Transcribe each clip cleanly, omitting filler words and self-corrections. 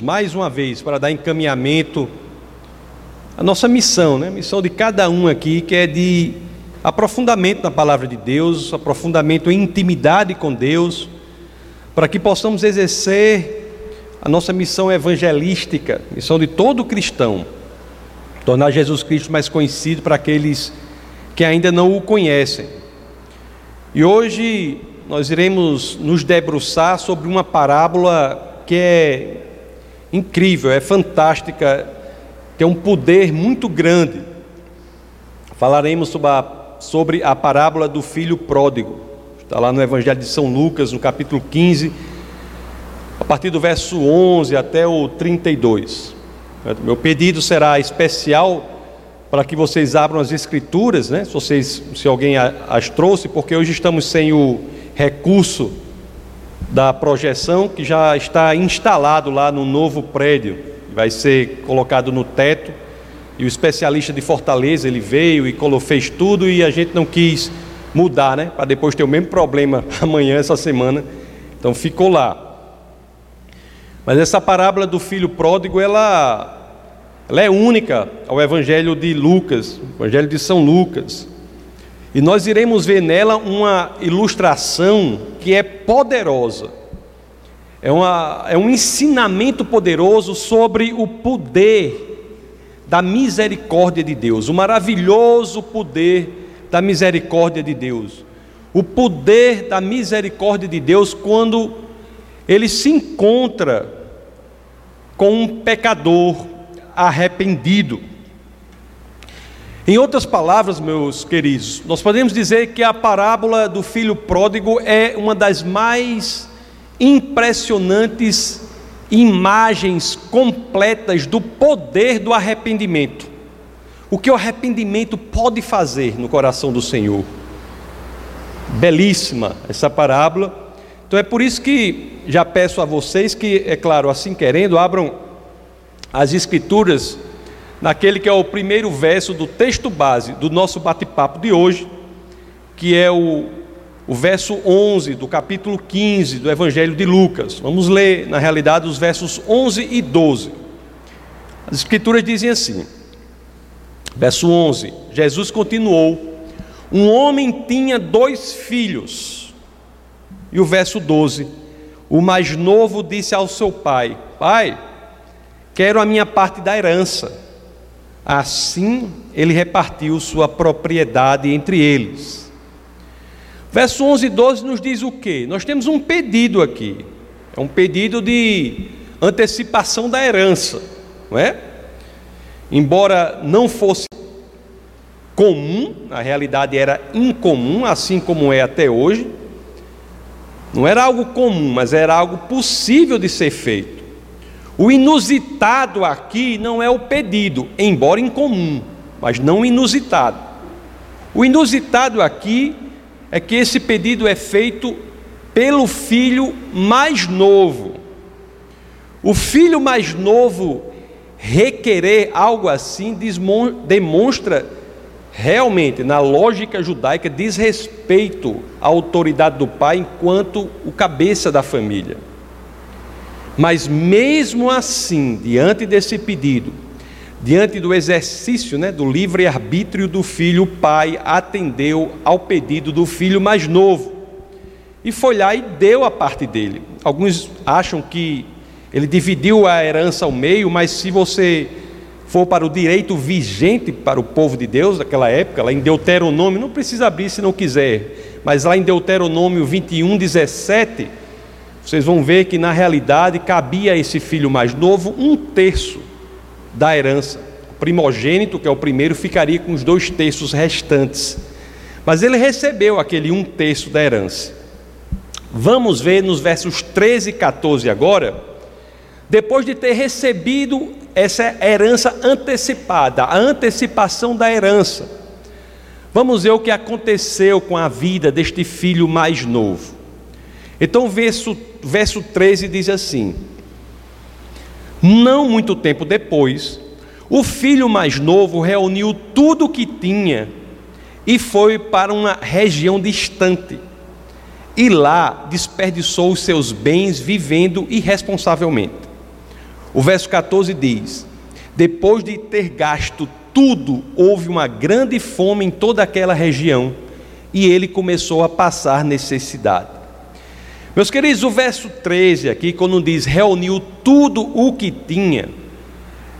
Mais uma vez, para dar encaminhamento à nossa missão, né? A missão de cada um aqui, que é de aprofundamento na palavra de Deus, aprofundamento em intimidade com Deus, para que possamos exercer a nossa missão evangelística, missão de todo cristão, tornar Jesus Cristo mais conhecido para aqueles que ainda não o conhecem. E hoje nós iremos nos debruçar sobre uma parábola que é incrível, é fantástica, tem um poder muito grande. Falaremos sobre a parábola do filho pródigo. Está lá no Evangelho de São Lucas, no capítulo 15, a partir do verso 11 até o 32. Meu pedido será especial para que vocês abram as escrituras, né? Se alguém as trouxe, porque hoje estamos sem o recurso da projeção, que já está instalado lá no novo prédio, vai ser colocado no teto, e o especialista de Fortaleza, ele veio e fez tudo, e a gente não quis mudar, né, para depois ter o mesmo problema amanhã, essa semana, então ficou lá. Mas essa parábola do filho pródigo, ela é única ao Evangelho de Lucas, Evangelho de São Lucas. E nós iremos ver nela uma ilustração que é poderosa. É um ensinamento poderoso sobre o poder da misericórdia de Deus, o maravilhoso poder da misericórdia de Deus. O poder da misericórdia de Deus quando ele se encontra com um pecador arrependido. Em outras palavras, meus queridos, nós podemos dizer que a parábola do filho pródigo é uma das mais impressionantes imagens completas do poder do arrependimento. O que o arrependimento pode fazer no coração do Senhor. Belíssima essa parábola. Então é por isso que já peço a vocês que, é claro, assim querendo, abram as escrituras naquele que é o primeiro verso do texto base do nosso bate-papo de hoje, que é o verso 11 do capítulo 15 do Evangelho de Lucas. Vamos ler, na realidade, os versos 11 e 12. As escrituras dizem assim, verso 11, Jesus continuou: um homem tinha 2 filhos. E o verso 12, o mais novo disse ao seu pai: pai, quero a minha parte da herança. Assim ele repartiu sua propriedade entre eles. Verso 11 e 12 nos diz o quê? Nós temos um pedido aqui. É um pedido de antecipação da herança, não é? Embora não fosse comum, na realidade era incomum, assim como é até hoje. Não era algo comum, mas era algo possível de ser feito. O inusitado aqui não é o pedido, embora incomum, mas não inusitado. O inusitado aqui é que esse pedido é feito pelo filho mais novo. O filho mais novo requerer algo assim demonstra realmente, na lógica judaica, desrespeito à autoridade do pai enquanto o cabeça da família. Mas mesmo assim, diante desse pedido, diante do exercício, né, do livre-arbítrio do filho, o pai atendeu ao pedido do filho mais novo. E foi lá e deu a parte dele. Alguns acham que ele dividiu a herança ao meio, mas se você for para o direito vigente para o povo de Deus daquela época, lá em Deuteronômio, não precisa abrir se não quiser, mas lá em Deuteronômio 21, 17... vocês vão ver que na realidade cabia a esse filho mais novo 1/3 da herança. O primogênito, que é o primeiro, ficaria com os 2/3 restantes. Mas ele recebeu aquele 1/3 da herança. Vamos ver nos versos 13 e 14 agora. Depois de ter recebido essa herança antecipada, a antecipação da herança, vamos ver o que aconteceu com a vida deste filho mais novo. Então o verso 13 diz assim: não muito tempo depois, o filho mais novo reuniu tudo o que tinha e foi para uma região distante, e lá desperdiçou os seus bens vivendo irresponsavelmente. O verso 14 diz: depois de ter gasto tudo, houve uma grande fome em toda aquela região, e ele começou a passar necessidade. Meus queridos, o verso 13 aqui, quando diz reuniu tudo o que tinha,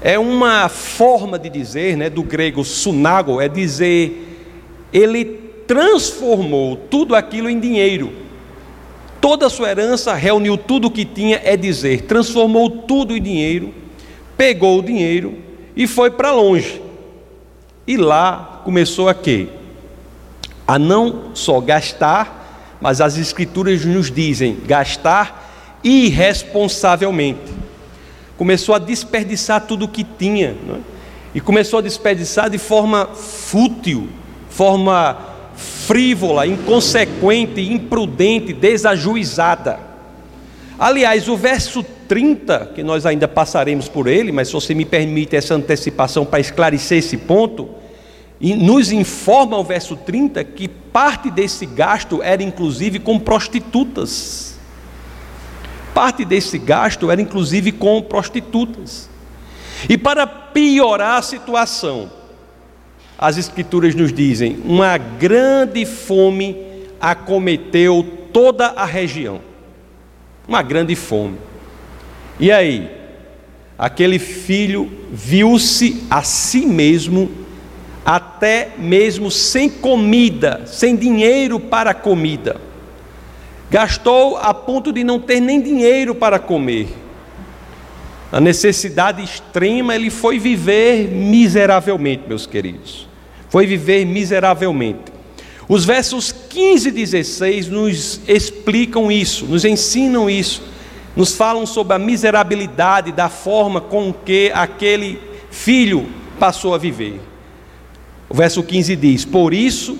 é uma forma de dizer, né, do grego sunago, é dizer, ele transformou tudo aquilo em dinheiro. Toda a sua herança, reuniu tudo o que tinha, é dizer, transformou tudo em dinheiro, pegou o dinheiro e foi para longe. E lá começou a quê? A não só gastar, mas as escrituras nos dizem, gastar irresponsavelmente. Começou a desperdiçar tudo o que tinha, né? E começou a desperdiçar de forma fútil, forma frívola, inconsequente, imprudente, desajuizada. Aliás, o verso 30, que nós ainda passaremos por ele, mas se você me permite essa antecipação para esclarecer esse ponto, nos informa o verso 30 que parte desse gasto era inclusive com prostitutas. Parte desse gasto era inclusive com prostitutas. E para piorar a situação, as escrituras nos dizem, uma grande fome acometeu toda a região. Uma grande fome. E aí, aquele filho viu-se a si mesmo, até mesmo sem comida, sem dinheiro para comida. Gastou a ponto de não ter nem dinheiro para comer. A necessidade extrema, ele foi viver miseravelmente, meus queridos. Foi viver miseravelmente. Os versos 15 e 16 nos explicam isso, nos ensinam isso. Nos falam sobre a miserabilidade da forma com que aquele filho passou a viver. O verso 15 diz: por isso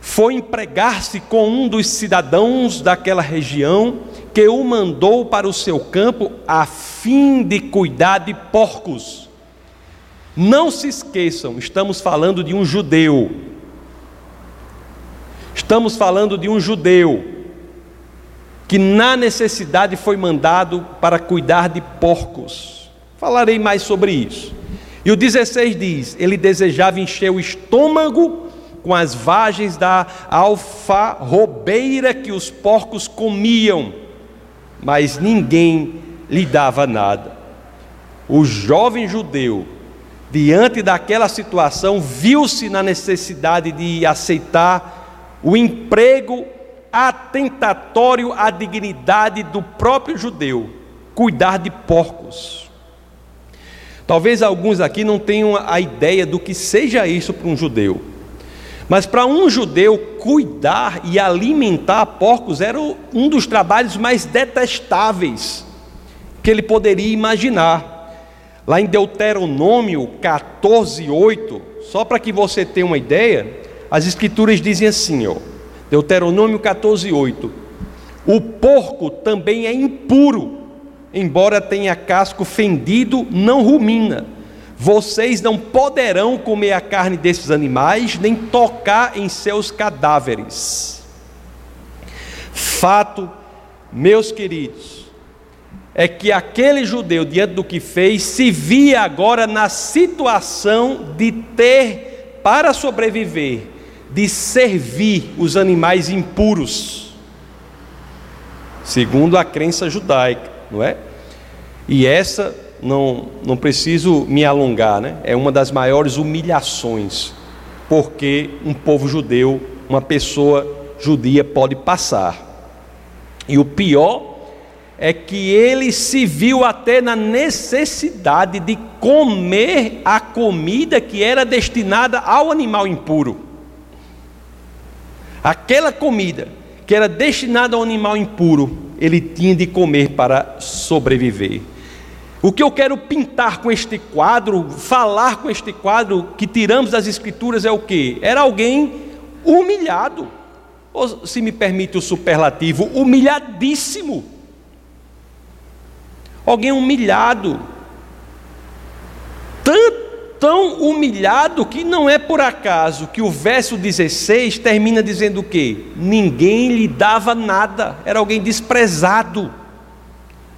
foi empregar-se com um dos cidadãos daquela região, que o mandou para o seu campo a fim de cuidar de porcos. Não se esqueçam, estamos falando de um judeu. Estamos falando de um judeu que na necessidade foi mandado para cuidar de porcos. Falarei mais sobre isso. E o 16 diz: ele desejava encher o estômago com as vagens da alfarrobeira que os porcos comiam, mas ninguém lhe dava nada. O jovem judeu, diante daquela situação, viu-se na necessidade de aceitar o emprego atentatório à dignidade do próprio judeu, cuidar de porcos. Talvez alguns aqui não tenham a ideia do que seja isso para um judeu. Mas para um judeu, cuidar e alimentar porcos era um dos trabalhos mais detestáveis que ele poderia imaginar. Lá em Deuteronômio 14:8, só para que você tenha uma ideia, as escrituras dizem assim, ó, Deuteronômio 14:8: o porco também é impuro, embora tenha casco fendido, não rumina. Vocês não poderão comer a carne desses animais, nem tocar em seus cadáveres. Fato, meus queridos, é que aquele judeu, diante do que fez, se via agora na situação de ter, para sobreviver, de servir os animais impuros, segundo a crença judaica, não é? E essa, não preciso me alongar, né? É uma das maiores humilhações porque um povo judeu, uma pessoa judia pode passar. E o pior é que ele se viu até na necessidade de comer a comida que era destinada ao animal impuro. Aquela comida que era destinada ao animal impuro, ele tinha de comer para sobreviver. O que eu quero pintar com este quadro, falar com este quadro que tiramos das escrituras é o quê? Era alguém humilhado, ou, se me permite o superlativo, humilhadíssimo. Alguém humilhado, tão humilhado que não é por acaso que o verso 16 termina dizendo o quê? Ninguém lhe dava nada, era alguém desprezado.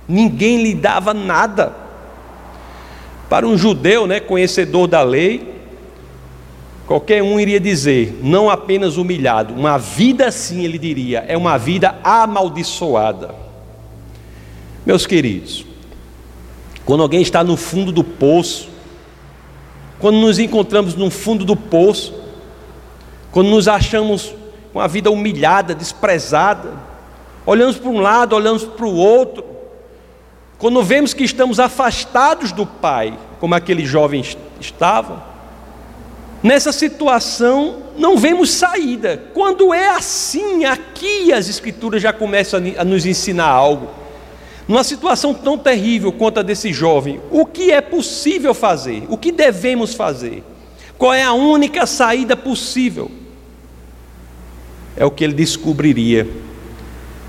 ninguém lhe dava nada. Para um judeu, né, conhecedor da lei, qualquer um iria dizer, não apenas humilhado, uma vida assim, ele diria, é uma vida amaldiçoada. Meus queridos, quando alguém está no fundo do poço, quando nos encontramos no fundo do poço, quando nos achamos com a vida humilhada, desprezada, olhamos para um lado, olhamos para o outro, quando vemos que estamos afastados do Pai, como aquele jovem estava, nessa situação não vemos saída. Quando é assim, aqui as Escrituras já começam a nos ensinar algo. Numa situação tão terrível quanto a desse jovem, o que é possível fazer? O que devemos fazer? Qual é a única saída possível? É o que ele descobriria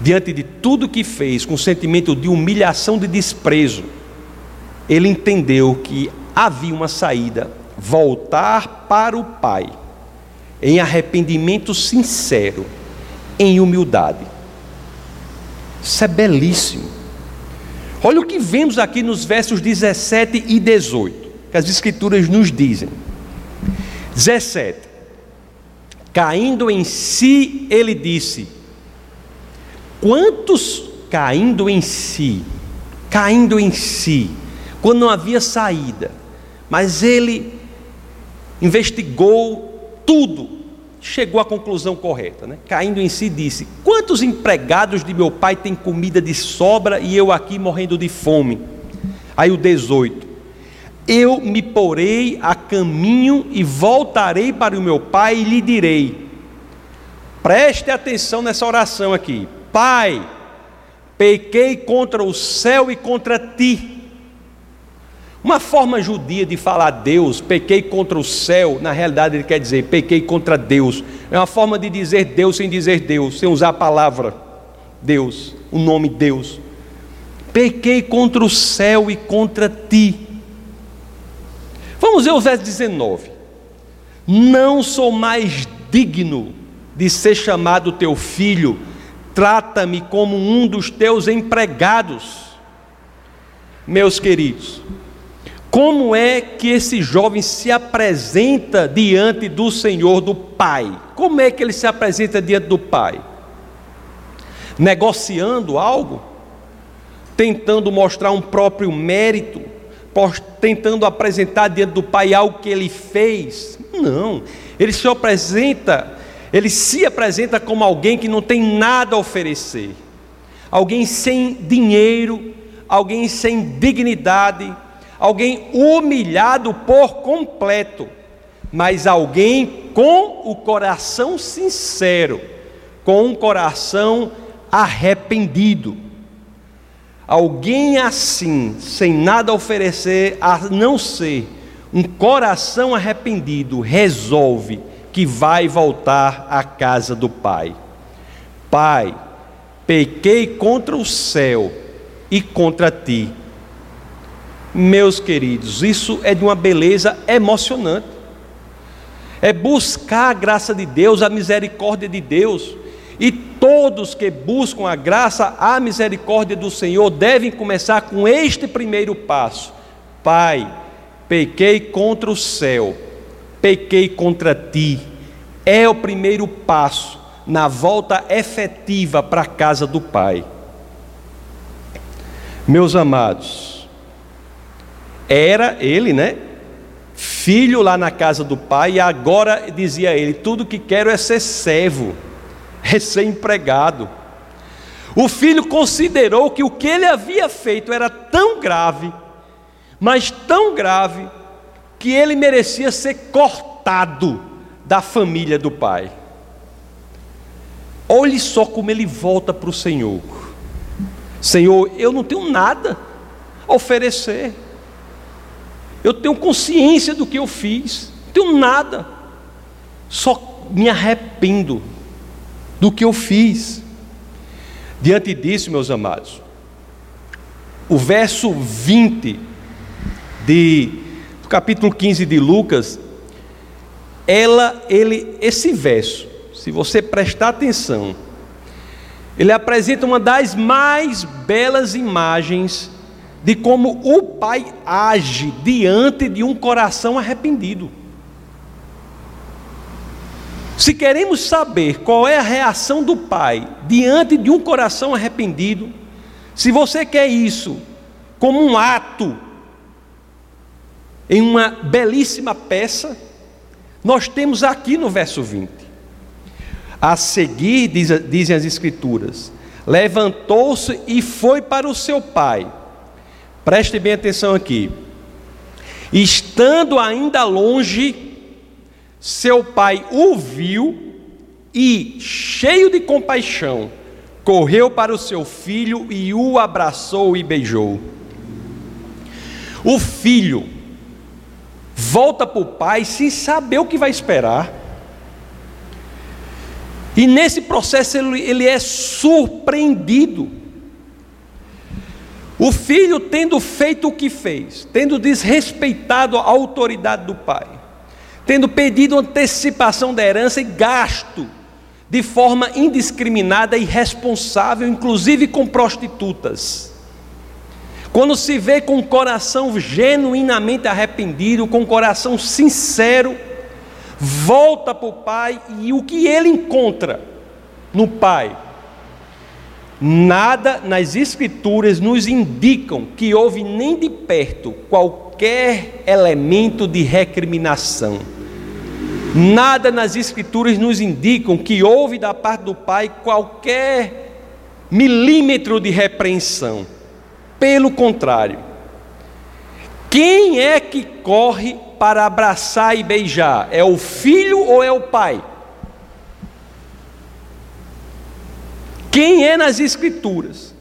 diante de tudo que fez, com o sentimento de humilhação, de desprezo. Ele entendeu que havia uma saída: voltar para o Pai em arrependimento sincero, em humildade. Isso é belíssimo. Olha o que vemos aqui nos versos 17 e 18, que as Escrituras nos dizem. 17: caindo em si, ele disse. Quantos caindo em si, quando não havia saída, mas ele investigou tudo, chegou à conclusão correta, né? Caindo em si, disse: quantos empregados de meu pai têm comida de sobra e eu aqui morrendo de fome? Aí o 18: eu me porei a caminho e voltarei para o meu pai e lhe direi. Preste atenção nessa oração aqui: Pai, pequei contra o céu e contra ti. Uma forma judia de falar Deus, pequei contra o céu, na realidade ele quer dizer, pequei contra Deus. É uma forma de dizer Deus sem dizer Deus, sem usar a palavra Deus, o nome Deus. Pequei contra o céu e contra ti. Vamos ver o verso 19. Não sou mais digno de ser chamado teu filho, trata-me como um dos teus empregados. Meus queridos, como é que esse jovem se apresenta diante do Senhor, do Pai? Como é que ele se apresenta diante do Pai? Negociando algo? Tentando mostrar um próprio mérito? Tentando apresentar diante do Pai algo que ele fez? Não, ele se apresenta como alguém que não tem nada a oferecer. Alguém sem dinheiro, alguém sem dignidade, alguém humilhado por completo, mas alguém com o coração sincero, com um coração arrependido. Alguém assim, sem nada a oferecer, a não ser um coração arrependido, resolve que vai voltar à casa do Pai. Pai, pequei contra o céu e contra ti. Meus queridos, isso é de uma beleza emocionante. É buscar a graça de Deus, a misericórdia de Deus. E todos que buscam a graça, a misericórdia do Senhor, devem começar com este primeiro passo: Pai, pequei contra o céu, pequei contra ti. É o primeiro passo na volta efetiva para a casa do Pai. Meus amados, era ele, né, filho lá na casa do pai, e agora dizia ele: tudo que quero é ser servo, é ser empregado. O filho considerou que o que ele havia feito era tão grave, mas tão grave, que ele merecia ser cortado da família do pai. Olhe só como ele volta para o Senhor: Senhor, eu não tenho nada a oferecer. Eu tenho consciência do que eu fiz, não tenho nada, só me arrependo do que eu fiz. Diante disso, meus amados, o verso 20 do capítulo 15 de Lucas, esse verso, se você prestar atenção, ele apresenta uma das mais belas imagens de como o Pai age diante de um coração arrependido. Se queremos saber qual é a reação do Pai diante de um coração arrependido, se você quer isso como um ato em uma belíssima peça, nós temos aqui no verso 20. A seguir, dizem as Escrituras, levantou-se e foi para o seu pai. Preste bem atenção aqui. Estando ainda longe, seu pai o viu e, cheio de compaixão, correu para o seu filho e o abraçou e beijou. O filho volta para o pai sem saber o que vai esperar. E nesse processo ele é surpreendido. O filho, tendo feito o que fez, tendo desrespeitado a autoridade do pai, tendo pedido antecipação da herança e gasto de forma indiscriminada e irresponsável, inclusive com prostitutas. Quando se vê com o coração genuinamente arrependido, com o coração sincero, volta para o pai, e o que ele encontra no pai? Nada nas Escrituras nos indicam que houve nem de perto qualquer elemento de recriminação. Nada nas Escrituras nos indicam que houve da parte do pai qualquer milímetro de repreensão. Pelo contrário, quem é que corre para abraçar e beijar? É o filho ou é o pai? Quem é nas Escrituras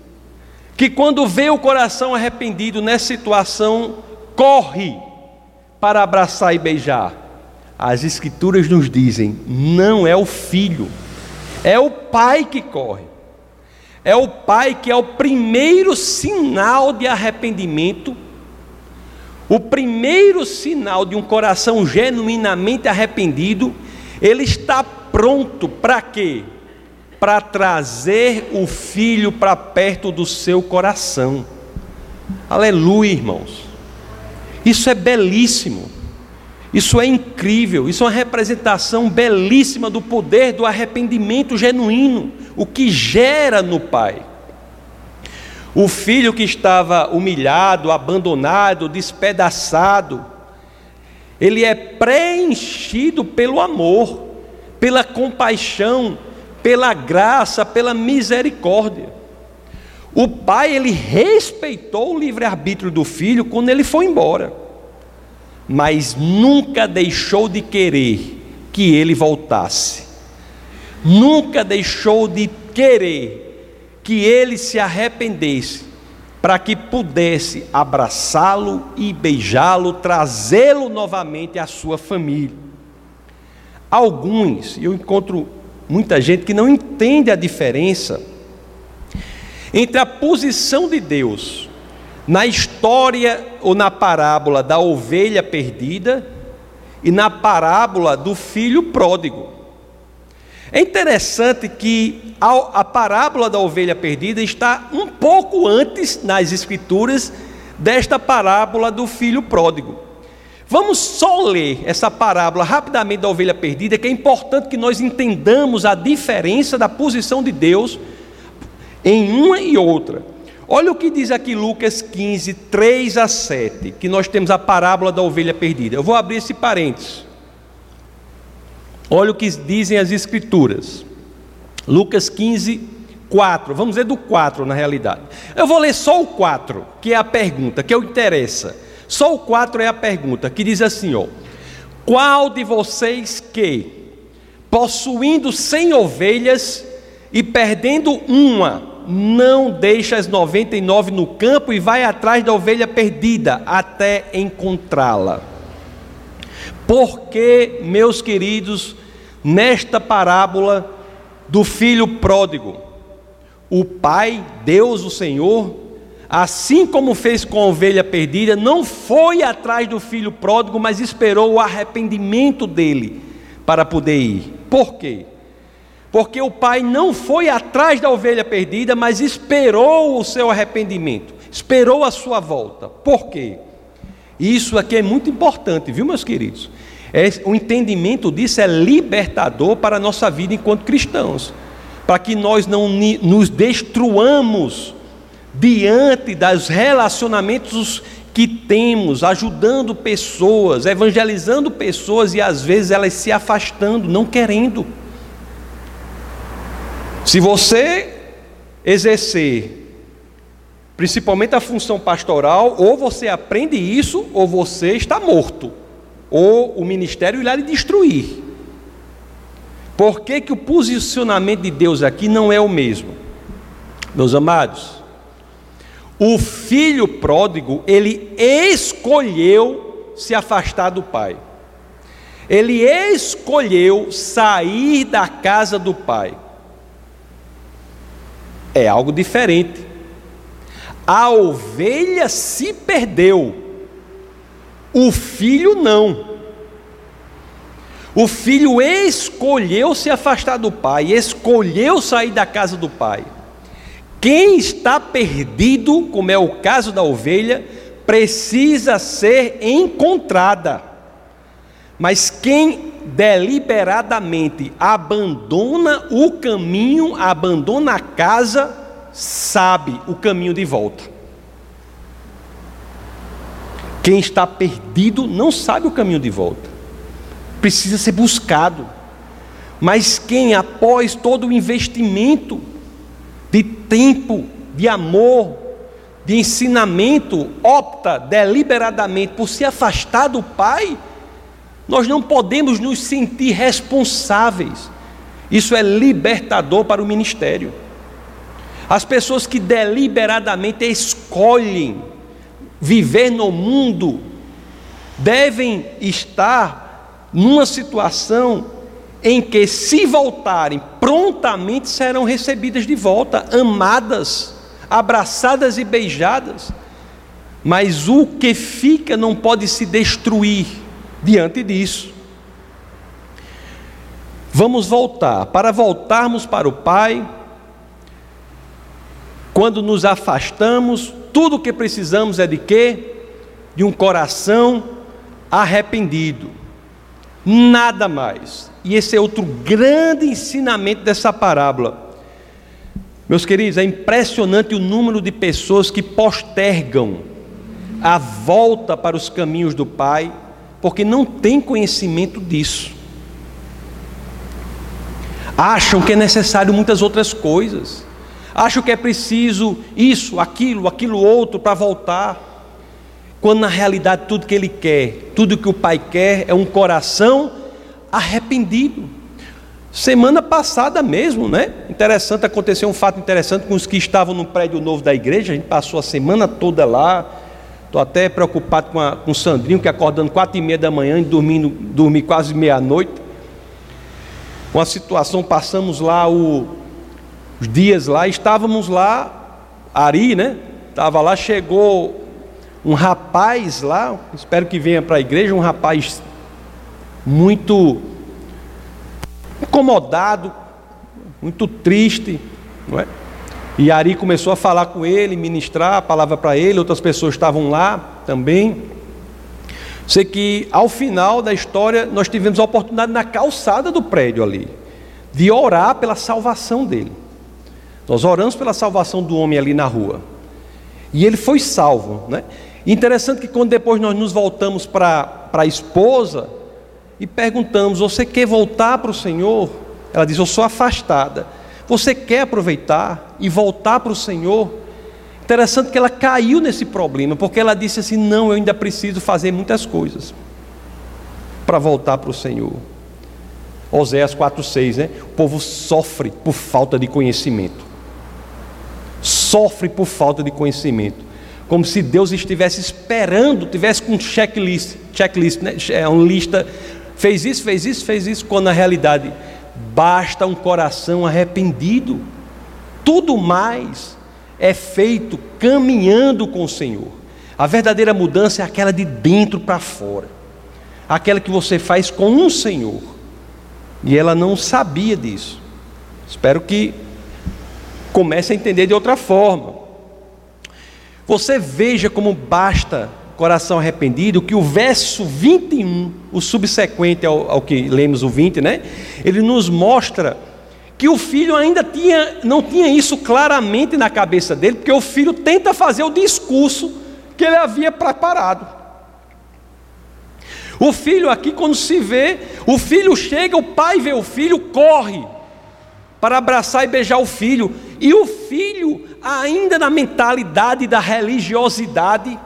que, quando vê o coração arrependido nessa situação, corre para abraçar e beijar? As Escrituras nos dizem, não é o filho, é o pai que corre. É o pai que é o primeiro sinal de arrependimento, o primeiro sinal de um coração genuinamente arrependido. Ele está pronto para quê? Para trazer o filho para perto do seu coração. Aleluia, irmãos. Isso é belíssimo. Isso é incrível. Isso é uma representação belíssima do poder do arrependimento genuíno, o que gera no pai. O filho que estava humilhado, abandonado, despedaçado, ele é preenchido pelo amor, pela compaixão, pela graça, pela misericórdia. O pai, ele respeitou o livre-arbítrio do filho quando ele foi embora, mas nunca deixou de querer que ele voltasse, nunca deixou de querer que ele se arrependesse, para que pudesse abraçá-lo e beijá-lo, trazê-lo novamente à sua família. Alguns, eu encontro muita gente que não entende a diferença entre a posição de Deus na história ou na parábola da ovelha perdida e na parábola do filho pródigo. É interessante que a parábola da ovelha perdida está um pouco antes nas Escrituras desta parábola do filho pródigo. Vamos só ler essa parábola rapidamente da ovelha perdida, que é importante que nós entendamos a diferença da posição de Deus em uma e outra. Olha o que diz aqui Lucas 15, 3 a 7, que nós temos a parábola da ovelha perdida. Eu vou abrir esse parênteses. Olha o que dizem as Escrituras. Lucas 15, 4. Vamos ler do 4 na realidade. Eu vou ler só o 4, que é a pergunta, que é o que interessa. Só o 4 é a pergunta, que diz assim, ó: qual de vocês que, possuindo 100 ovelhas e perdendo uma, não deixa as 99 no campo e vai atrás da ovelha perdida até encontrá-la? Porque, meus queridos, nesta parábola do filho pródigo, o pai, Deus, o Senhor, assim como fez com a ovelha perdida, não foi atrás do filho pródigo, mas esperou o arrependimento dele para poder ir. Por quê? porque o pai não foi atrás da ovelha perdida, mas esperou o seu arrependimento, esperou a sua volta. Por quê? Isso aqui é muito importante, viu, meus queridos? O entendimento disso é libertador para a nossa vida enquanto cristãos, para que nós não nos destruamos diante dos relacionamentos que temos, ajudando pessoas, evangelizando pessoas e às vezes elas se afastando, não querendo. Se você exercer principalmente a função pastoral, ou você aprende isso, ou você está morto, ou o ministério irá lhe destruir. Por que que o posicionamento de Deus aqui não é o mesmo? Meus amados, o filho pródigo, ele escolheu se afastar do pai. Ele escolheu sair da casa do pai. É algo diferente. A ovelha se perdeu. O filho não. O filho escolheu se afastar do pai, escolheu sair da casa do pai. Quem está perdido, como é o caso da ovelha, precisa ser encontrada. Mas quem deliberadamente abandona o caminho, abandona a casa, sabe o caminho de volta. Quem está perdido não sabe o caminho de volta. Precisa ser buscado. Mas quem, após todo o investimento de tempo, de amor, de ensinamento, opta deliberadamente por se afastar do pai, nós não podemos nos sentir responsáveis. Isso é libertador para o ministério. As pessoas que deliberadamente escolhem viver no mundo devem estar numa situação em que, se voltarem, prontamente serão recebidas de volta, amadas, abraçadas e beijadas. Mas o que fica não pode se destruir diante disso. Vamos voltar. Para voltarmos para o Pai, quando nos afastamos, tudo o que precisamos é de quê? De um coração arrependido. Nada mais. E esse é outro grande ensinamento dessa parábola. Meus queridos, é impressionante o número de pessoas que postergam a volta para os caminhos do Pai, porque não tem conhecimento disso. Acham que é necessário muitas outras coisas. Acham que é preciso isso, aquilo outro para voltar. Quando na realidade tudo que ele quer, tudo que o pai quer é um coração arrependido. Semana passada mesmo, né? Interessante, aconteceu um fato interessante com os que estavam no prédio novo da igreja. A gente passou a semana toda lá. Estou até preocupado com o Sandrinho, que acordando 4h30 da manhã e dormi quase meia-noite. Com a situação, passamos lá os dias lá, estávamos lá, Ari, né? Estava lá, chegou um rapaz lá, espero que venha para a igreja, um rapaz muito incomodado, muito triste, não é? E Ari começou a falar com ele, ministrar a palavra para ele, outras pessoas estavam lá também. Sei que ao final da história nós tivemos a oportunidade na calçada do prédio ali, de orar pela salvação dele. Nós oramos pela salvação do homem ali na rua. E ele foi salvo, né? Interessante que quando depois nós nos voltamos para a esposa e perguntamos: você quer voltar para o Senhor? Ela diz: eu sou afastada. Você quer aproveitar e voltar para o Senhor? Interessante que ela caiu nesse problema, porque ela disse assim: não, eu ainda preciso fazer muitas coisas para voltar para o Senhor. Oséas 4,6, né? O povo sofre por falta de conhecimento. Sofre por falta de conhecimento, como se Deus estivesse esperando, tivesse com um checklist, né? É uma lista, fez isso, quando na realidade basta um coração arrependido. Tudo mais é feito caminhando com o Senhor. A verdadeira mudança é aquela de dentro para fora, aquela que você faz com o Senhor, e ela não sabia disso. Espero que comece a entender de outra forma. Você veja como basta coração arrependido, que o verso 21, o subsequente ao que lemos o 20, né? Ele nos mostra que o filho ainda não tinha isso claramente na cabeça dele, porque o filho tenta fazer o discurso que ele havia preparado. O filho aqui, quando se vê, o filho chega, o pai vê o filho, corre para abraçar e beijar o filho. E o filho, ainda na mentalidade da religiosidade,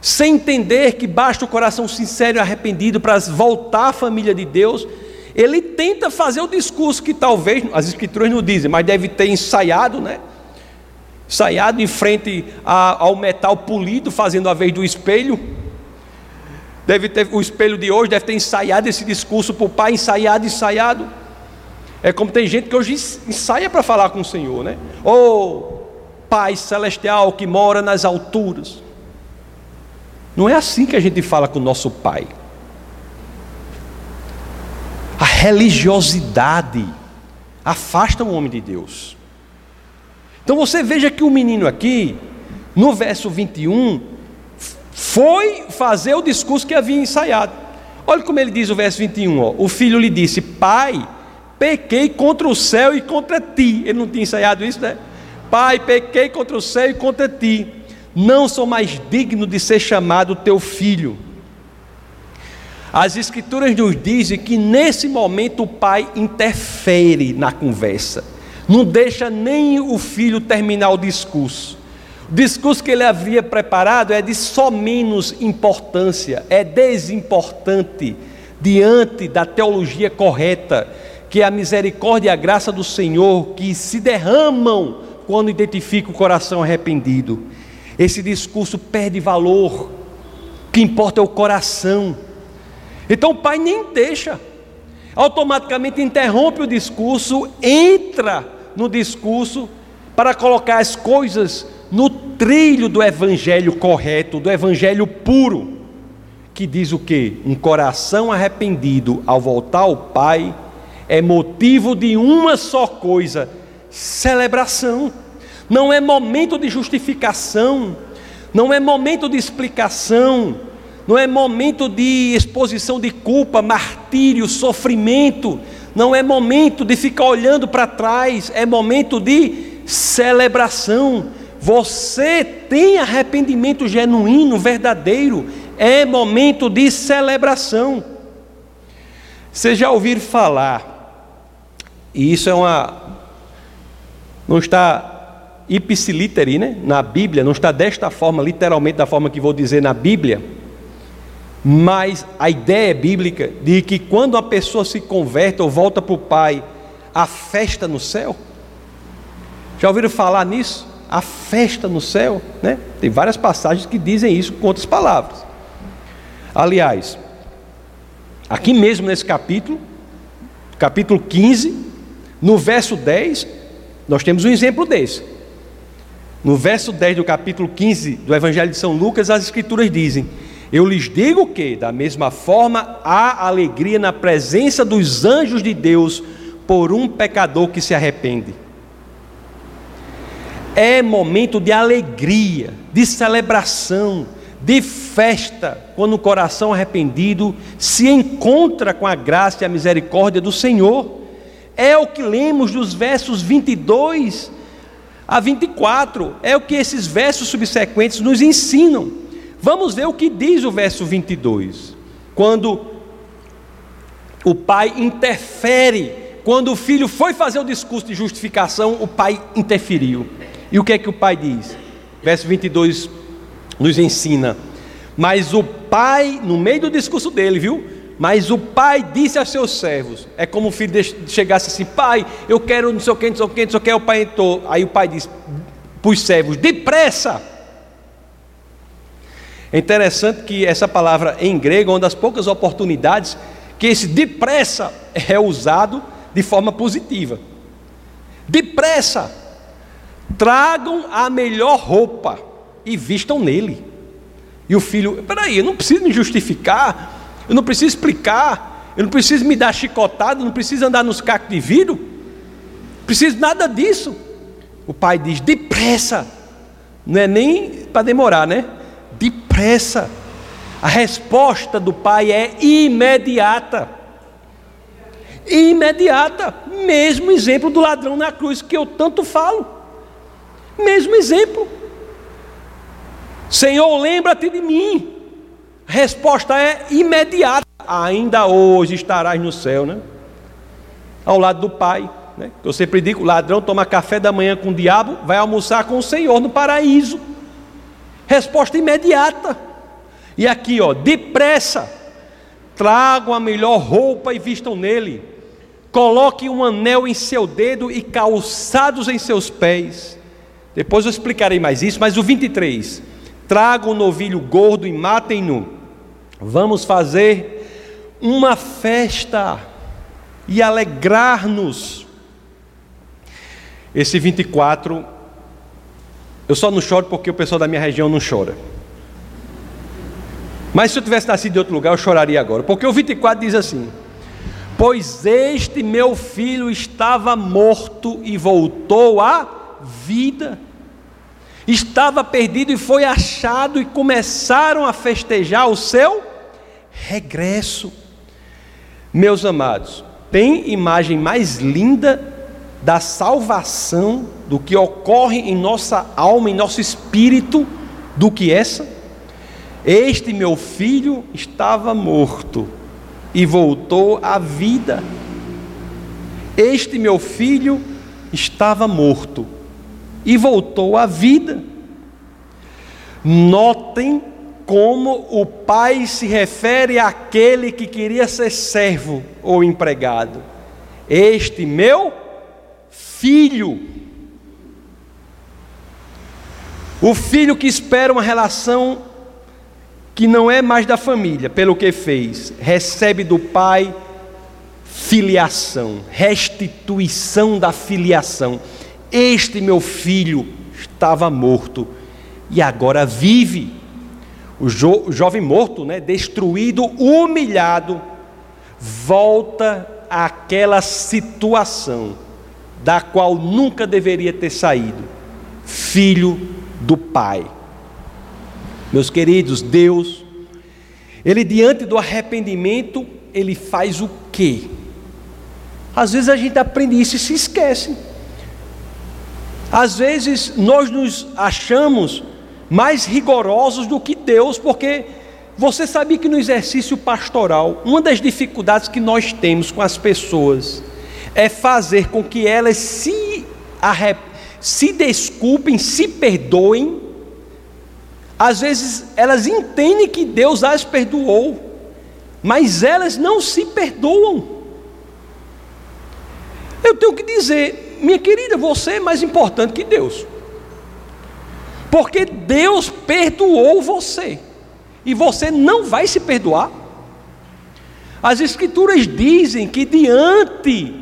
sem entender que basta o coração sincero e arrependido para voltar à família de Deus, ele tenta fazer o discurso que talvez, as escrituras não dizem, mas deve ter ensaiado, né? Ensaiado em frente ao metal polido, fazendo a vez do espelho. O espelho de hoje deve ter ensaiado esse discurso para o pai, ensaiado. É como tem gente que hoje ensaia para falar com o Senhor, né? Oh, Pai Celestial que mora nas alturas. Não é assim que a gente fala com o nosso Pai. A religiosidade afasta o homem de Deus. Então você veja que o menino aqui, no verso 21, foi fazer o discurso que havia ensaiado. Olha como ele diz o verso 21, ó. O filho lhe disse: Pai, pequei contra o céu e contra ti. Ele não tinha ensaiado isso, né? Pai, pequei contra o céu e contra ti. Não sou mais digno de ser chamado teu filho. As escrituras nos dizem que nesse momento o pai interfere na conversa. Não deixa nem o filho terminar o discurso. O discurso que ele havia preparado é de só menos importância, é desimportante diante da teologia correta, que é a misericórdia e a graça do Senhor que se derramam quando identifica o coração arrependido. Esse discurso perde valor. O que importa é o coração. Então o pai nem deixa, automaticamente interrompe o discurso, entra no discurso para colocar as coisas no trilho do evangelho correto, do evangelho puro, que diz o quê? Um coração arrependido ao voltar ao Pai é motivo de uma só coisa: celebração. Não é momento de justificação, não é momento de explicação, não é momento de exposição de culpa, martírio, sofrimento, não é momento de ficar olhando para trás, é momento de celebração. Você tem arrependimento genuíno, verdadeiro, é momento de celebração. Vocês já ouviram falar, e isso é não está ipsiliteri, né? Na Bíblia, não está desta forma, literalmente da forma que vou dizer na Bíblia, mas a ideia bíblica de que quando a pessoa se converte ou volta para o Pai, a festa no céu. Já ouviram falar nisso? A festa no céu, né? Tem várias passagens que dizem isso com outras palavras. Aliás, aqui mesmo nesse capítulo 15, no verso 10, nós temos um exemplo desse. No verso 10 do capítulo 15 do Evangelho de São Lucas, as escrituras dizem: eu lhes digo que, da mesma forma, há alegria na presença dos anjos de Deus por um pecador que se arrepende. É momento de alegria, de celebração, de festa, quando o coração arrependido se encontra com a graça e a misericórdia do Senhor. É o que lemos dos versos 22 a 24, é o que esses versos subsequentes nos ensinam. Vamos ver o que diz o verso 22, quando o pai interfere, quando o filho foi fazer o discurso de justificação, o pai interferiu. E o que é que o pai diz? Verso 22 nos ensina: mas o pai, no meio do discurso dele, viu? Mas o pai disse aos seus servos. É como o filho chegasse assim: pai, eu quero não sei o que, não sei o que, não sei o que. O pai entrou. Aí o pai disse para os servos: depressa. É interessante que essa palavra em grego é uma das poucas oportunidades que esse depressa é usado de forma positiva. Depressa, tragam a melhor roupa e vistam nele. E o filho: peraí, eu não preciso me justificar, eu não preciso explicar, eu não preciso me dar chicotada, eu não preciso andar nos cacos de vidro. preciso de nada disso. O pai diz, depressa. Não é nem para demorar, né? Depressa. A resposta do pai é imediata. Imediata. Mesmo exemplo do ladrão na cruz que eu tanto falo. Mesmo exemplo. Senhor, lembra-te de mim. A resposta é imediata. Ainda hoje estarás no céu, né? Ao lado do pai, né? Eu sempre digo, o ladrão toma café da manhã com o diabo, vai almoçar com o Senhor no paraíso. Resposta imediata. E aqui, ó, depressa, tragam a melhor roupa e vistam nele, coloquem um anel em seu dedo e calçados em seus pés. Depois eu explicarei mais isso, mas o 23, tragam um novilho gordo e matem-no, vamos fazer uma festa e alegrar-nos. Esse 24, eu só não choro porque o pessoal da minha região não chora, mas se eu tivesse nascido em outro lugar eu choraria agora, porque o 24 diz assim: pois este meu filho estava morto e voltou à vida, estava perdido e foi achado, e começaram a festejar o seu regresso. Meus amados, tem imagem mais linda da salvação, do que ocorre em nossa alma, em nosso espírito, do que essa? Este meu filho estava morto e voltou à vida. Este meu filho estava morto e voltou à vida. Notem como o pai se refere àquele que queria ser servo ou empregado. Este meu filho. O filho que espera uma relação que não é mais da família, pelo que fez, recebe do pai filiação, restituição da filiação. Este meu filho estava morto e agora vive. O jovem morto, né, destruído, humilhado, volta àquela situação da qual nunca deveria ter saído, filho do pai. Meus queridos, Deus, ele diante do arrependimento, ele faz o quê? Às vezes a gente aprende isso e se esquece. Às vezes nós nos achamos mais rigorosos do que Deus, porque você sabia que no exercício pastoral, uma das dificuldades que nós temos com as pessoas é fazer com que elas se desculpem, se perdoem. Às vezes elas entendem que Deus as perdoou, mas elas não se perdoam. Eu tenho que dizer, minha querida, você é mais importante que Deus, porque Deus perdoou você, e você não vai se perdoar. As Escrituras dizem que diante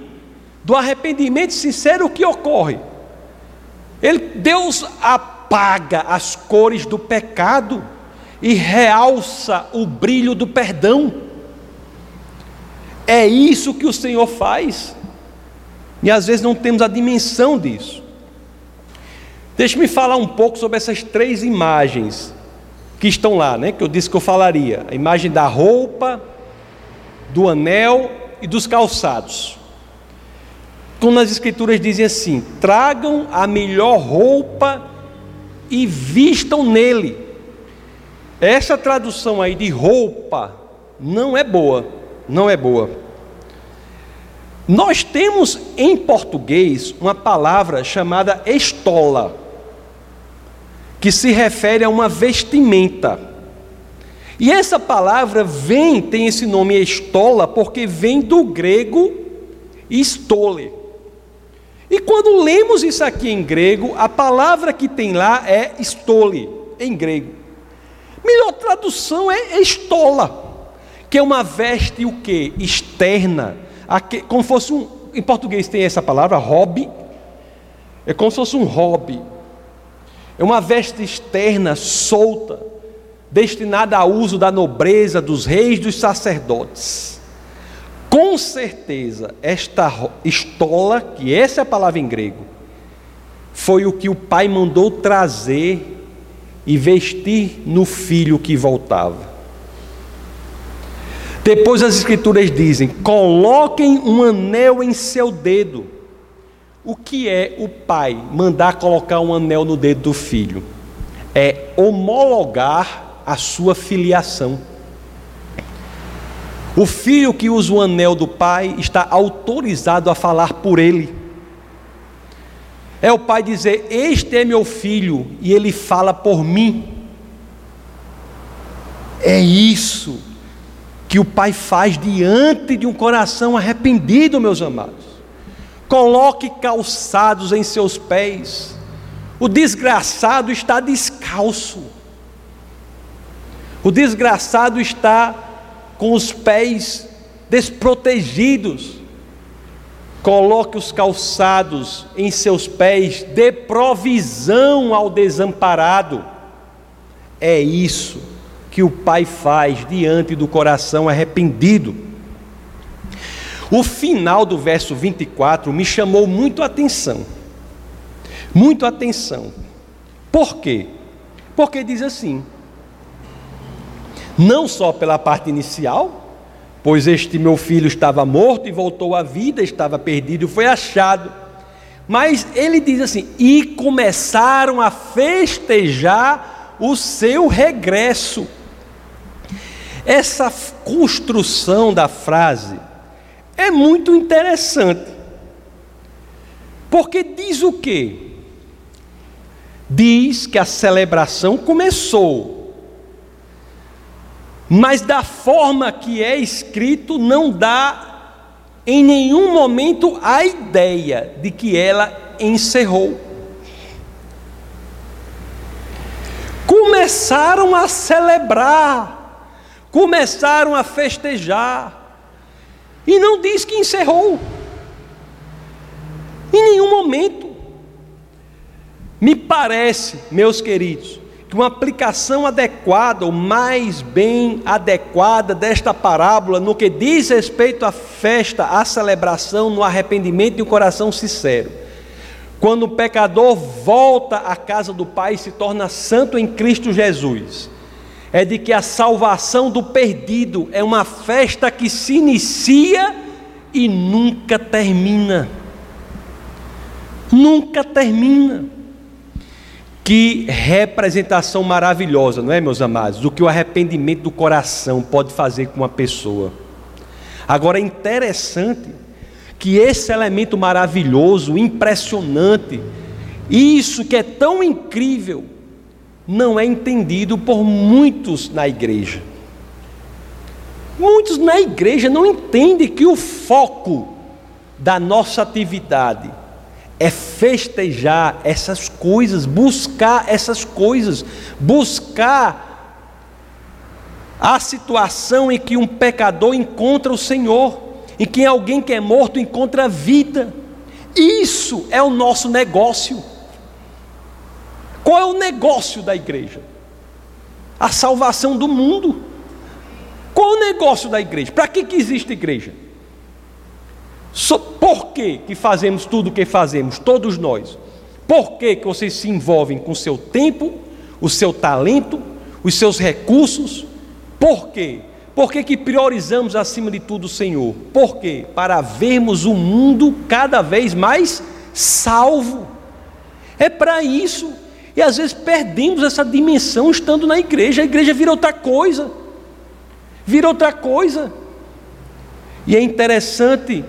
do arrependimento sincero, o que ocorre? Deus apaga as cores do pecado e realça o brilho do perdão. É isso que o Senhor faz, e às vezes não temos a dimensão disso. Deixe-me falar um pouco sobre essas três imagens que estão lá, né? Que eu disse que eu falaria. A imagem da roupa, do anel e dos calçados. Quando as Escrituras dizem assim: tragam a melhor roupa e vistam nele. Essa tradução aí de roupa não é boa, não é boa. Nós temos em português uma palavra chamada estola, que se refere a uma vestimenta. E essa palavra tem esse nome estola, porque vem do grego estole. E quando lemos isso aqui em grego, a palavra que tem lá é estole, em grego. Melhor tradução é estola, que é uma veste o quê? Externa. Como fosse um, em português tem essa palavra, hobby. É como se fosse um hobby. É uma veste externa, solta, destinada ao uso da nobreza, dos reis, dos sacerdotes. com certeza esta estola, que essa é a palavra em grego, foi o que o pai mandou trazer e vestir no filho que voltava. Depois as escrituras dizem, coloquem um anel em seu dedo. O que é o pai mandar colocar um anel no dedo do filho? É homologar a sua filiação. O filho que usa o anel do pai está autorizado a falar por ele. É o pai dizer, este é meu filho, e ele fala por mim. É isso que o pai faz diante de um coração arrependido, meus amados. Coloque calçados em seus pés. O desgraçado está descalço. O desgraçado está com os pés desprotegidos. Coloque os calçados em seus pés, dê provisão ao desamparado. É isso que o pai faz diante do coração arrependido. O final do verso 24 me chamou muito a atenção. Muito a atenção. Por quê? Porque diz assim, não só pela parte inicial, pois este meu filho estava morto e voltou à vida, estava perdido e foi achado. Mas ele diz assim, e começaram a festejar o seu regresso. Essa construção da frase é muito interessante. Porque diz o quê? Diz que a celebração começou. Mas da forma que é escrito, não dá em nenhum momento a ideia de que ela encerrou. Começaram a celebrar, começaram a festejar, e não diz que encerrou, em nenhum momento. Me parece, meus queridos, que uma aplicação adequada, ou mais bem adequada desta parábola, no que diz respeito à festa, à celebração, no arrependimento de um coração sincero. Quando o pecador volta à casa do Pai e se torna santo em Cristo Jesus, é de que a salvação do perdido é uma festa que se inicia e nunca termina. Nunca termina. Que representação maravilhosa, não é, meus amados? Do que o arrependimento do coração pode fazer com uma pessoa. Agora é interessante que esse elemento maravilhoso, impressionante, isso que é tão incrível, não é entendido por muitos na igreja. Muitos na igreja não entendem que o foco da nossa atividade é festejar essas coisas, buscar essas coisas, buscar a situação em que um pecador encontra o Senhor, em que alguém que é morto encontra a vida. Isso é o nosso negócio. Qual é o negócio da igreja? A salvação do mundo. Qual é o negócio da igreja? Para que existe igreja? Por que que fazemos tudo o que fazemos, todos nós? Por que que vocês se envolvem com o seu tempo, o seu talento, os seus recursos? Por quê? Por que que priorizamos acima de tudo o Senhor? Por quê? Para vermos o mundo cada vez mais salvo. É para isso. E às vezes perdemos essa dimensão estando na igreja. A igreja vira outra coisa. Vira outra coisa. E é interessante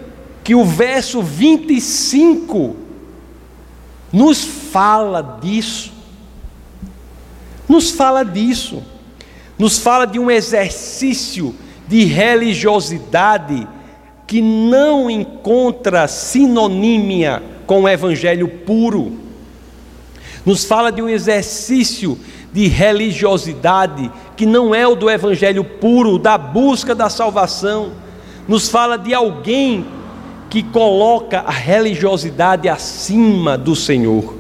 que o verso 25 nos fala disso, nos fala de um exercício de religiosidade que não encontra sinonímia com o evangelho puro, nos fala de um exercício de religiosidade que não é o do evangelho puro, da busca da salvação, nos fala de alguém que coloca a religiosidade acima do Senhor.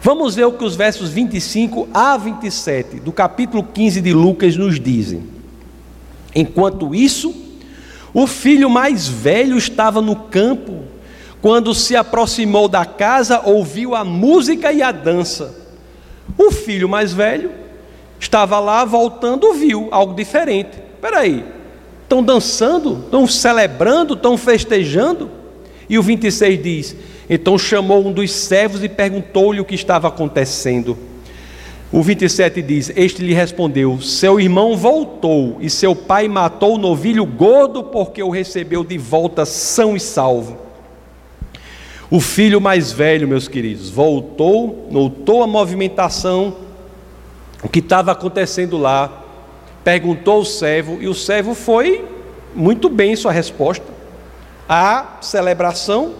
Vamos ver o que os versos 25 a 27 do capítulo 15 de Lucas nos dizem. Enquanto isso, O filho mais velho estava no campo, quando se aproximou da casa, ouviu a música e a dança. O filho mais velho estava lá voltando, viu algo diferente. Espera aí, estão dançando, estão celebrando, estão festejando? E o 26 diz: então chamou um dos servos e perguntou-lhe o que estava acontecendo. O 27 diz: este lhe respondeu: seu irmão voltou e seu pai matou o novilho gordo, porque o recebeu de volta são e salvo. O filho mais velho, meus queridos, notou a movimentação, o que estava acontecendo lá, perguntou ao servo, e o servo foi muito bem em sua resposta. A celebração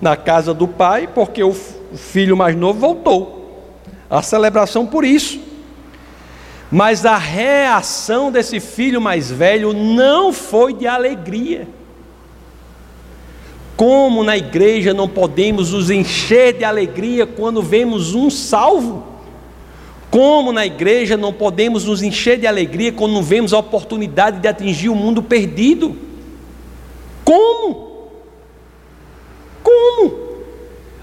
na casa do pai, porque o filho mais novo voltou. A celebração por isso. Mas a reação desse filho mais velho não foi de alegria. Como na igreja não podemos nos encher de alegria quando vemos um salvo? Como na igreja não podemos nos encher de alegria quando não vemos a oportunidade de atingir o mundo perdido? Como?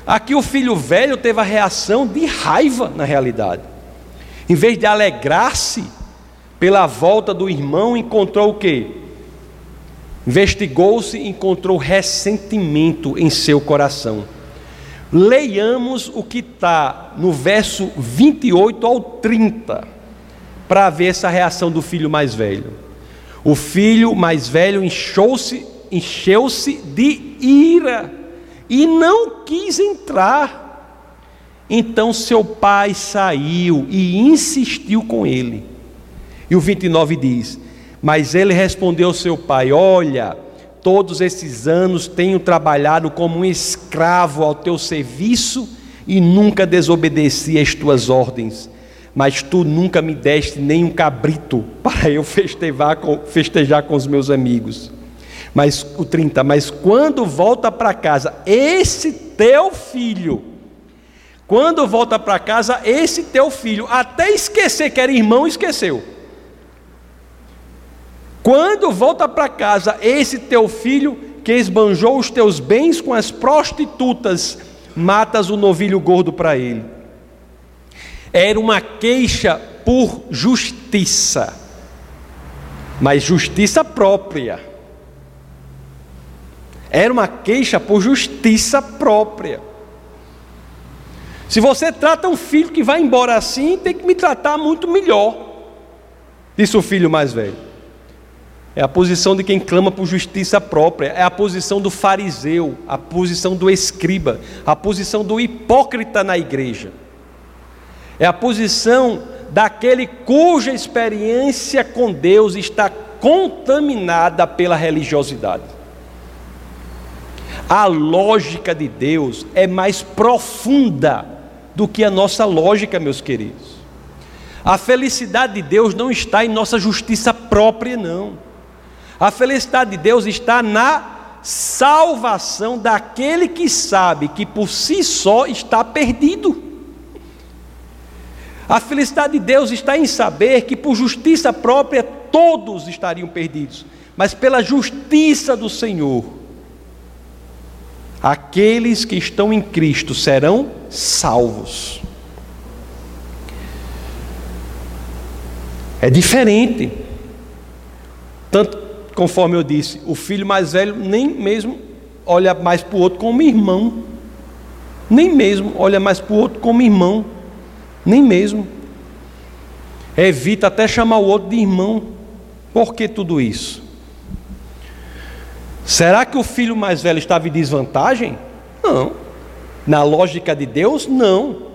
Aqui o filho velho teve a reação de raiva, na realidade. Em vez de alegrar-se pela volta do irmão, encontrou o quê? Investigou-se e encontrou ressentimento em seu coração. Leiamos o que está no verso 28 ao 30, para ver essa reação do filho mais velho. O filho mais velho encheu-se de ira e não quis entrar. Então seu pai saiu e insistiu com ele. E o 29 diz: mas ele respondeu ao seu pai: olha, todos esses anos tenho trabalhado como um escravo ao teu serviço e nunca desobedeci às tuas ordens, mas tu nunca me deste nem um cabrito para eu festejar com os meus amigos. Mas o 30, mas quando volta para casa, esse teu filho, até esquecer que era irmão, esqueceu. Quando volta para casa, esse teu filho, que esbanjou os teus bens com as prostitutas, matas o novilho gordo para ele. Era uma queixa por justiça, mas justiça própria. Era uma queixa por justiça própria. Se você trata um filho que vai embora assim, tem que me tratar muito melhor, disse o filho mais velho. É a posição de quem clama por justiça própria, é a posição do fariseu, a posição do escriba, a posição do hipócrita na igreja. É a posição daquele cuja experiência com Deus está contaminada pela religiosidade. A lógica de Deus é mais profunda do que a nossa lógica, meus queridos. A felicidade de Deus não está em nossa justiça própria, não. A felicidade de Deus está na salvação daquele que sabe que por si só está perdido. A felicidade de Deus está em saber que por justiça própria todos estariam perdidos, mas pela justiça do Senhor, aqueles que estão em Cristo serão salvos. É diferente. Tanto, conforme eu disse, o filho mais velho nem mesmo olha mais para o outro como irmão. Evita até chamar o outro de irmão. Por que tudo isso? Será que o filho mais velho estava em desvantagem? Não. Na lógica de Deus, não.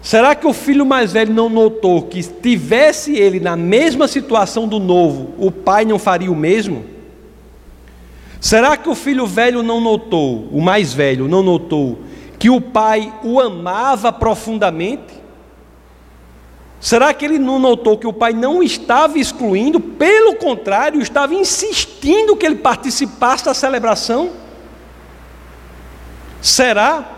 Será que o filho mais velho não notou que, se tivesse ele na mesma situação do novo, o pai não faria o mesmo? Será que o filho velho não notou, o mais velho não notou, que o pai o amava profundamente? Será que ele não notou que o pai não estava excluindo, pelo contrário, estava insistindo que ele participasse da celebração? Será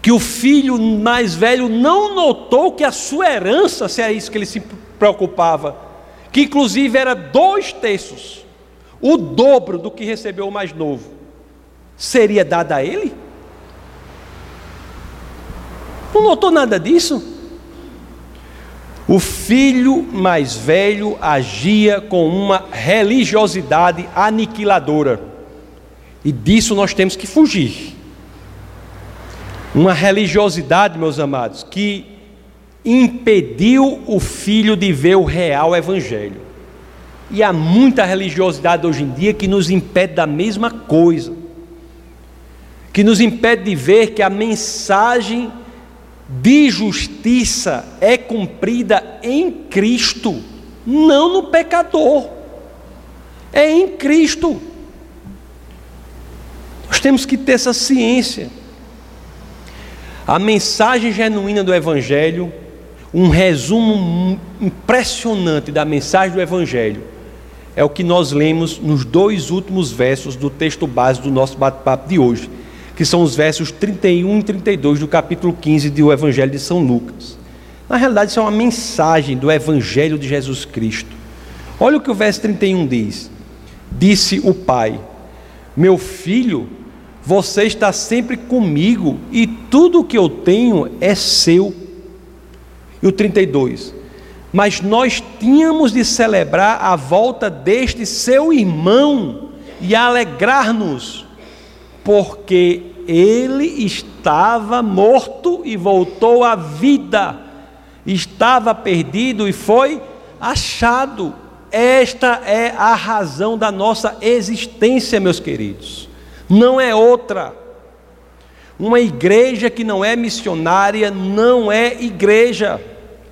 que o filho mais velho não notou que a sua herança, se é isso que ele se preocupava, que inclusive era 2/3, o dobro do que recebeu o mais novo, seria dado a ele? Não notou nada disso? O filho mais velho agia com uma religiosidade aniquiladora, e disso nós temos que fugir. Uma religiosidade, meus amados, que impediu o filho de ver o real evangelho. E há muita religiosidade hoje em dia que nos impede da mesma coisa, que nos impede de ver que a mensagem de justiça é cumprida em Cristo, não no pecador, é em Cristo. Nós temos que ter essa ciência. A mensagem genuína do evangelho, um resumo impressionante da mensagem do evangelho, é o que nós lemos nos dois últimos versos do texto base do nosso bate-papo de hoje, que são os versos 31 e 32 do capítulo 15 do Evangelho de São Lucas. Na realidade, isso é uma mensagem do Evangelho de Jesus Cristo. Olha o que o verso 31 diz: disse o pai, meu filho, você está sempre comigo e tudo o que eu tenho é seu. E o 32, mas nós tínhamos de celebrar a volta deste seu irmão e alegrar-nos, porque ele estava morto e voltou à vida, estava perdido e foi achado. Esta é a razão da nossa existência, meus queridos, não é outra. Uma igreja que não é missionária não é igreja,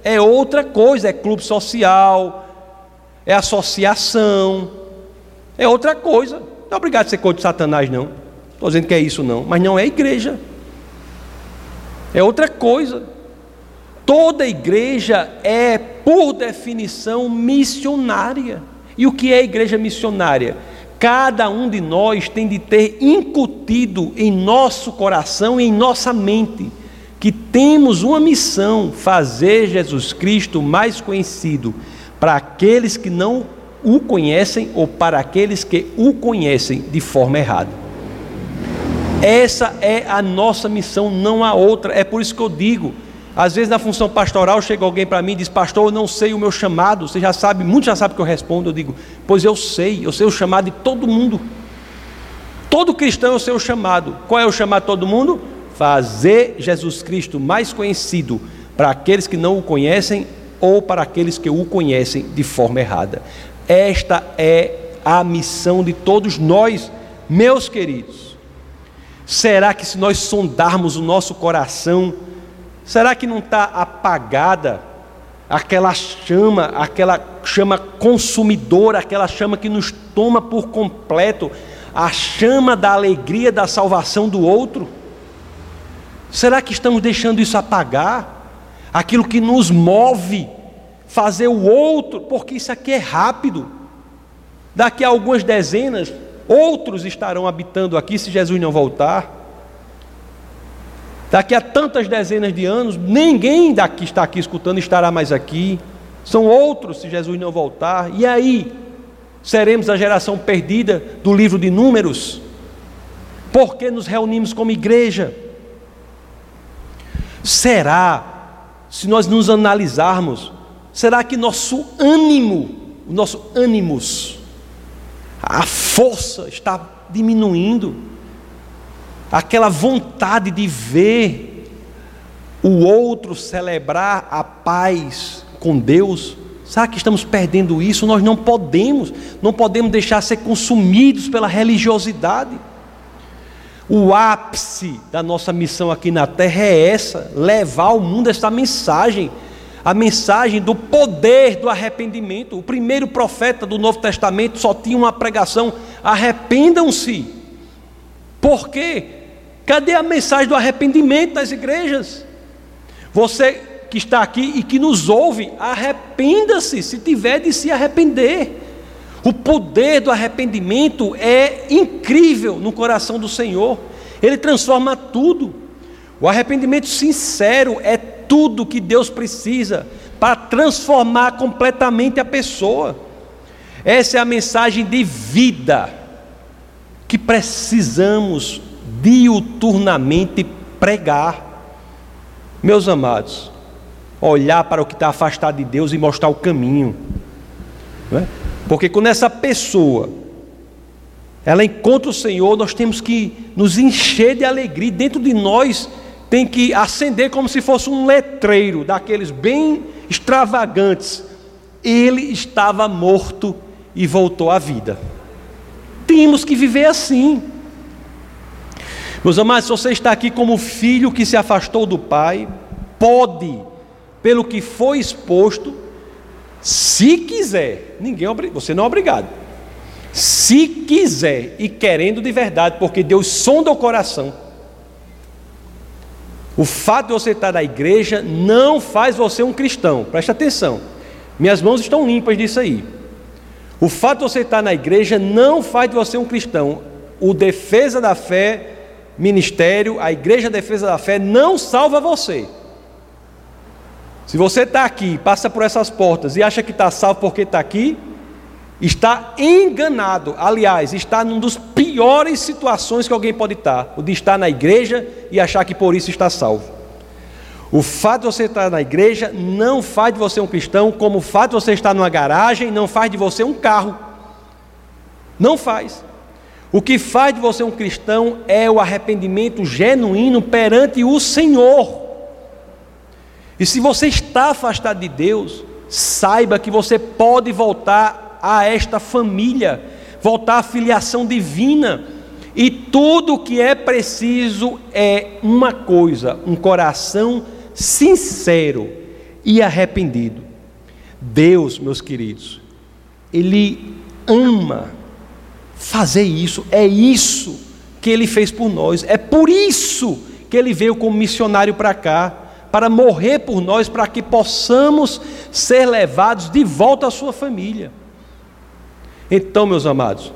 é outra coisa, é clube social, é associação, é outra coisa. Não é obrigado a ser coisa de Satanás, não. Estou dizendo que é isso não, mas não é igreja, é outra coisa. Toda igreja é, por definição, missionária. E o que é igreja missionária? Cada um de nós tem de ter incutido em nosso coração e em nossa mente que temos uma missão: fazer Jesus Cristo mais conhecido para aqueles que não o conhecem ou para aqueles que o conhecem de forma errada. Essa é a nossa missão, não há outra. É por isso que eu digo, às vezes na função pastoral chega alguém para mim e diz: pastor, eu não sei o meu chamado, você já sabe, muitos já sabem o que eu respondo. Eu digo: pois eu sei o chamado de todo mundo, todo cristão eu sei o chamado. Qual é o chamado de todo mundo? Fazer Jesus Cristo mais conhecido para aqueles que não o conhecem ou para aqueles que o conhecem de forma errada. Esta é a missão de todos nós, meus queridos. Será que, se nós sondarmos o nosso coração, será que não está apagada aquela chama consumidora, aquela chama que nos toma por completo, a chama da alegria da salvação do outro? Será que estamos deixando isso apagar? Aquilo que nos move, fazer o outro, porque isso aqui é rápido, daqui a algumas dezenas outros estarão habitando aqui se Jesus não voltar. Daqui a tantas dezenas de anos, ninguém daqui está aqui escutando estará mais aqui. São outros se Jesus não voltar. E aí, seremos a geração perdida do livro de Números? Porque nos reunimos como igreja? Será, se nós nos analisarmos, será que nosso ânimo, o nosso ânimos, a força está diminuindo, aquela vontade de ver o outro celebrar a paz com Deus? Será que estamos perdendo isso? Nós não podemos deixar ser consumidos pela religiosidade. O ápice da nossa missão aqui na terra é essa: levar ao mundo essa mensagem, a mensagem do poder do arrependimento. O primeiro profeta do Novo Testamento só tinha uma pregação: arrependam-se. Por quê? Cadê a mensagem do arrependimento das igrejas? Você que está aqui e que nos ouve, arrependa-se, se tiver de se arrepender. O poder do arrependimento é incrível no coração do Senhor, ele transforma tudo. O arrependimento sincero é tudo que Deus precisa para transformar completamente a pessoa. Essa é a mensagem de vida que precisamos diuturnamente pregar. Meus amados, olhar para o que está afastado de Deus e mostrar o caminho, não é? Porque quando essa pessoa ela encontra o Senhor, nós temos que nos encher de alegria. Dentro de nós tem que acender como se fosse um letreiro daqueles bem extravagantes: ele estava morto e voltou à vida. Temos que viver assim, meus amados. Se você está aqui como filho que se afastou do pai, pode, pelo que foi exposto, se quiser, ninguém, você não é obrigado, se quiser e querendo de verdade, porque Deus sonda o coração. O fato de você estar na igreja não faz você um cristão, preste atenção, minhas mãos estão limpas disso aí. O fato de você estar na igreja não faz de você um cristão. O Defesa da Fé, ministério, a Igreja Defesa da Fé não salva você. Se você está aqui, passa por essas portas e acha que está salvo porque está aqui, está enganado. Aliás, está numa das piores situações que alguém pode estar, o de estar na igreja e achar que por isso está salvo. O fato de você estar na igreja não faz de você um cristão, como o fato de você estar numa garagem não faz de você um carro. Não faz. O que faz de você um cristão é o arrependimento genuíno perante o Senhor. E se você está afastado de Deus, saiba que você pode voltar a esta família, voltar à filiação divina. E tudo o que é preciso é uma coisa: um coração sincero e arrependido. Deus, meus queridos, Ele ama fazer isso. É isso que Ele fez por nós. É por isso que Ele veio como missionário para cá, para morrer por nós, para que possamos ser levados de volta à sua família. Então, meus amados,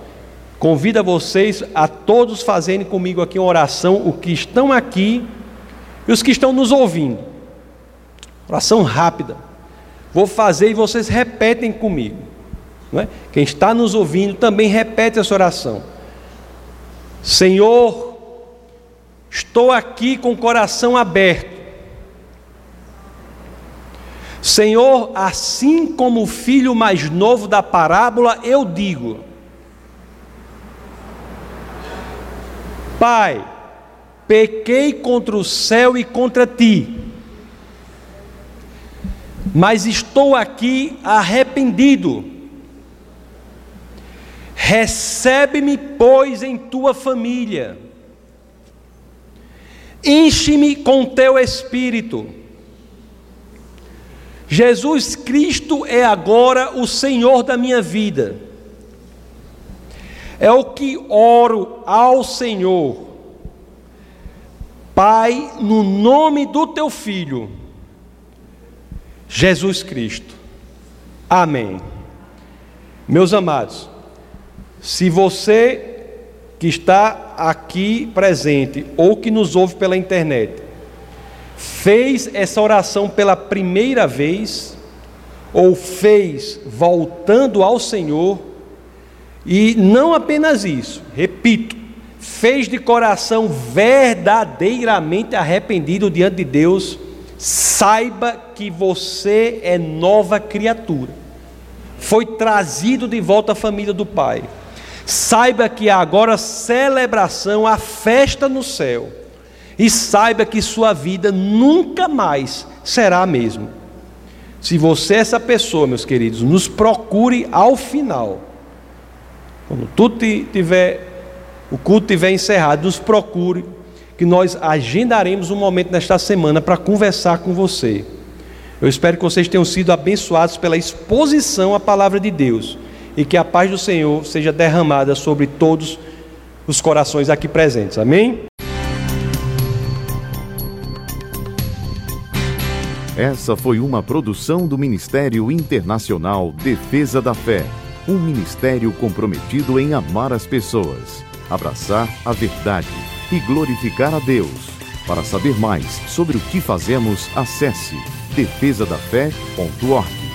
convido a vocês, a todos, fazerem comigo aqui uma oração, os que estão aqui e os que estão nos ouvindo. Oração rápida. Vou fazer e vocês repetem comigo, não é? Quem está nos ouvindo também repete essa oração. Senhor, estou aqui com o coração aberto. Senhor, assim como o filho mais novo da parábola, eu digo: Pai, pequei contra o céu e contra ti, mas estou aqui arrependido. Recebe-me, pois, em tua família. Enche-me com teu Espírito. Jesus Cristo é agora o Senhor da minha vida. É o que oro ao Senhor. Pai, no nome do teu Filho, Jesus Cristo. Amém. Meus amados, se você que está aqui presente ou que nos ouve pela internet fez essa oração pela primeira vez, ou fez voltando ao Senhor, e não apenas isso, repito, fez de coração verdadeiramente arrependido diante de Deus, saiba que você é nova criatura, foi trazido de volta à família do Pai. Saiba que há agora celebração, a festa no céu. E saiba que sua vida nunca mais será a mesma. Se você é essa pessoa, meus queridos, nos procure ao final. Quando o culto estiver encerrado, nos procure, que nós agendaremos um momento nesta semana para conversar com você. Eu espero que vocês tenham sido abençoados pela exposição à palavra de Deus, e que a paz do Senhor seja derramada sobre todos os corações aqui presentes. Amém? Essa foi uma produção do Ministério Internacional Defesa da Fé, um ministério comprometido em amar as pessoas, abraçar a verdade e glorificar a Deus. Para saber mais sobre o que fazemos, acesse defesadafé.org.